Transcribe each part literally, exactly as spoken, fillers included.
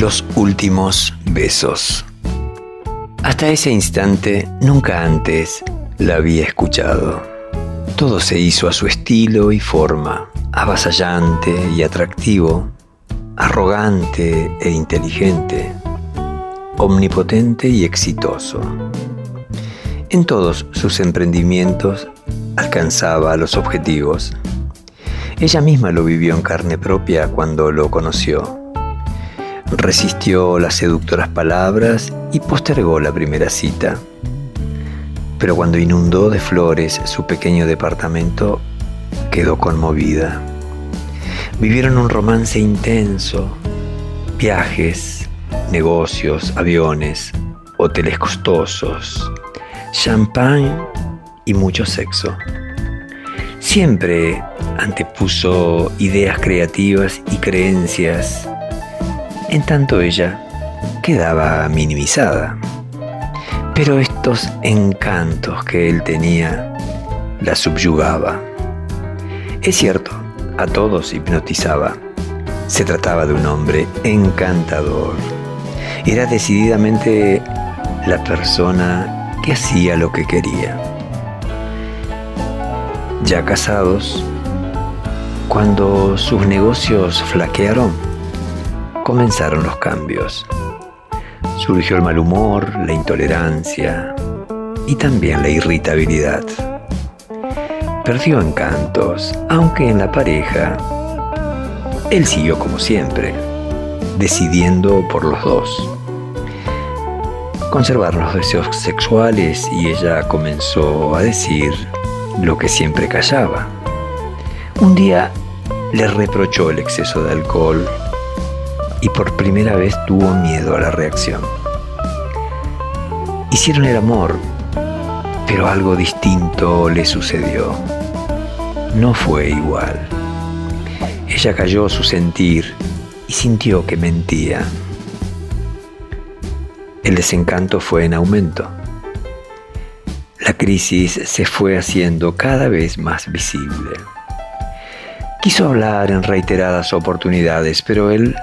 los últimos besos. Hasta ese instante, nunca antes la había escuchado. Todo se hizo a su estilo y forma, avasallante y atractivo, arrogante e inteligente, omnipotente y exitoso. En todos sus emprendimientos alcanzaba los objetivos. Ella misma lo vivió en carne propia cuando lo conoció. Resistió las seductoras palabras y postergó la primera cita. Pero cuando inundó de flores su pequeño departamento, quedó conmovida. Vivieron un romance intenso, viajes, negocios, aviones, hoteles costosos, champán y mucho sexo. Siempre antepuso ideas creativas y creencias, en tanto ella quedaba minimizada. Pero estos encantos que él tenía la subyugaba. Es cierto, a todos hipnotizaba. Se trataba de un hombre encantador. Era decididamente la persona que hacía lo que quería. Ya casados, cuando sus negocios flaquearon, comenzaron los cambios. Surgió el mal humor, la intolerancia y también la irritabilidad. Perdió encantos, aunque en la pareja él siguió como siempre, decidiendo por los dos. Conservaron los deseos sexuales y ella comenzó a decir lo que siempre callaba. Un día le reprochó el exceso de alcohol y por primera vez tuvo miedo a la reacción. Hicieron el amor, pero algo distinto le sucedió. No fue igual. Ella calló su sentir y sintió que mentía. El desencanto fue en aumento. La crisis se fue haciendo cada vez más visible. Quiso hablar en reiteradas oportunidades, pero él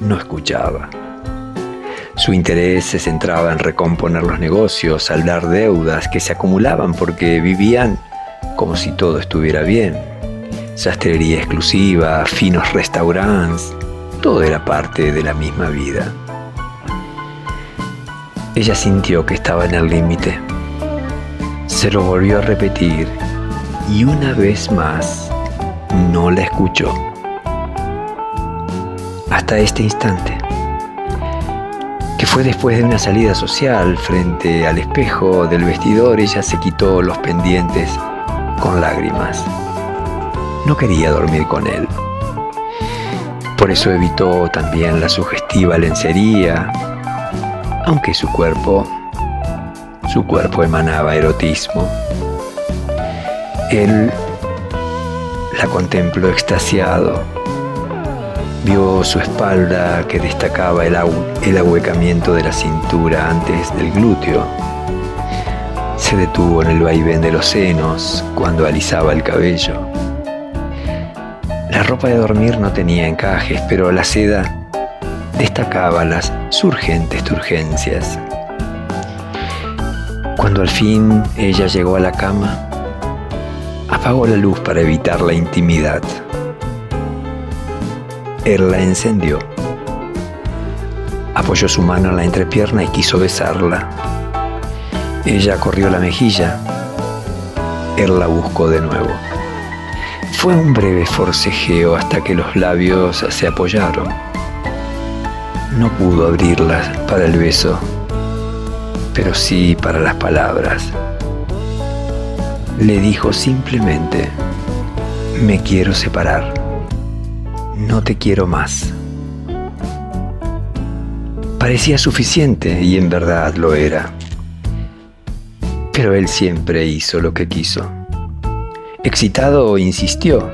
no escuchaba. Su interés se centraba en recomponer los negocios, saldar deudas que se acumulaban porque vivían como si todo estuviera bien. Sastrería exclusiva, finos restaurantes, todo era parte de la misma vida. Ella sintió que estaba en el límite. Se lo volvió a repetir y una vez más no la escuchó. Hasta este instante, que fue después de una salida social. Frente al espejo del vestidor, ella se quitó los pendientes con lágrimas. No quería dormir con él. Por eso evitó también la sugestiva lencería, aunque su cuerpo, su cuerpo emanaba erotismo. Él la contempló extasiado. Vio su espalda que destacaba el, ahu- el ahuecamiento de la cintura antes del glúteo. Se detuvo en el vaivén de los senos cuando alisaba el cabello. La ropa de dormir no tenía encajes, pero la seda destacaba las surgentes turgencias. Cuando al fin ella llegó a la cama, apagó la luz para evitar la intimidad. Él la encendió. Apoyó su mano en la entrepierna y quiso besarla. Ella corrió la mejilla. Él la buscó de nuevo. Fue un breve forcejeo hasta que los labios se apoyaron. No pudo abrirlas para el beso, pero sí para las palabras. Le dijo simplemente: me quiero separar. No te quiero más. Parecía suficiente y en verdad lo era. Pero él siempre hizo lo que quiso. Excitado, insistió.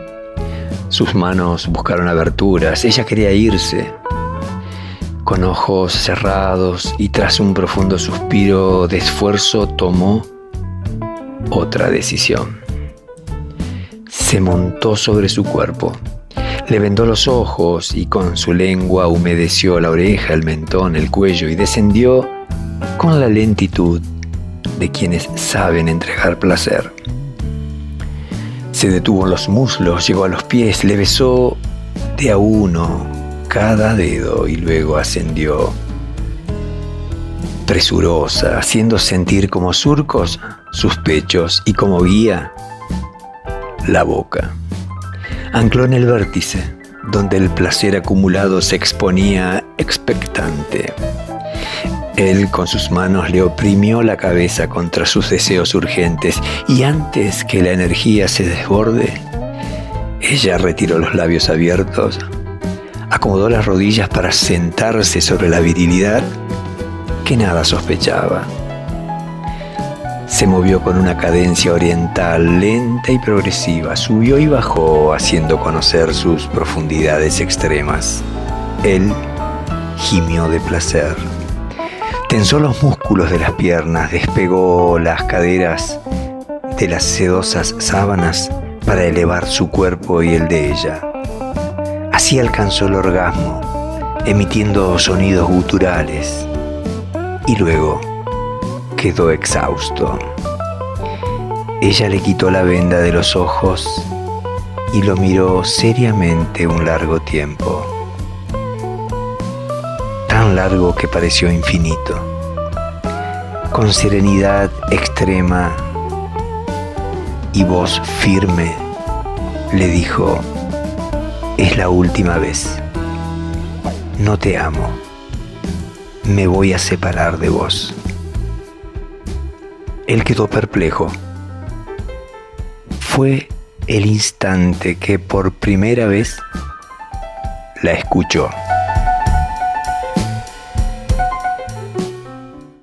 Sus manos buscaron aberturas. Ella quería irse. Con ojos cerrados y tras un profundo suspiro de esfuerzo, tomó otra decisión. Se montó sobre su cuerpo. Le vendó los ojos y con su lengua humedeció la oreja, el mentón, el cuello y descendió con la lentitud de quienes saben entregar placer. Se detuvo en los muslos, llegó a los pies, le besó de a uno cada dedo y luego ascendió, presurosa, haciendo sentir como surcos sus pechos y como guía la boca. Ancló en el vértice, donde el placer acumulado se exponía expectante. Él con sus manos le oprimió la cabeza contra sus deseos urgentes y antes que la energía se desborde, ella retiró los labios abiertos, acomodó las rodillas para sentarse sobre la virilidad que nada sospechaba. Se movió con una cadencia oriental lenta y progresiva, subió y bajó, haciendo conocer sus profundidades extremas. Él gimió de placer. Tensó los músculos de las piernas, despegó las caderas de las sedosas sábanas para elevar su cuerpo y el de ella. Así alcanzó el orgasmo, emitiendo sonidos guturales, y luego quedó exhausto. Ella le quitó la venda de los ojos y lo miró seriamente un largo tiempo, tan largo que pareció infinito. Con serenidad extrema y voz firme le dijo: "Es la última vez. No te amo. Me voy a separar de vos". Él quedó perplejo. Fue el instante que por primera vez la escuchó.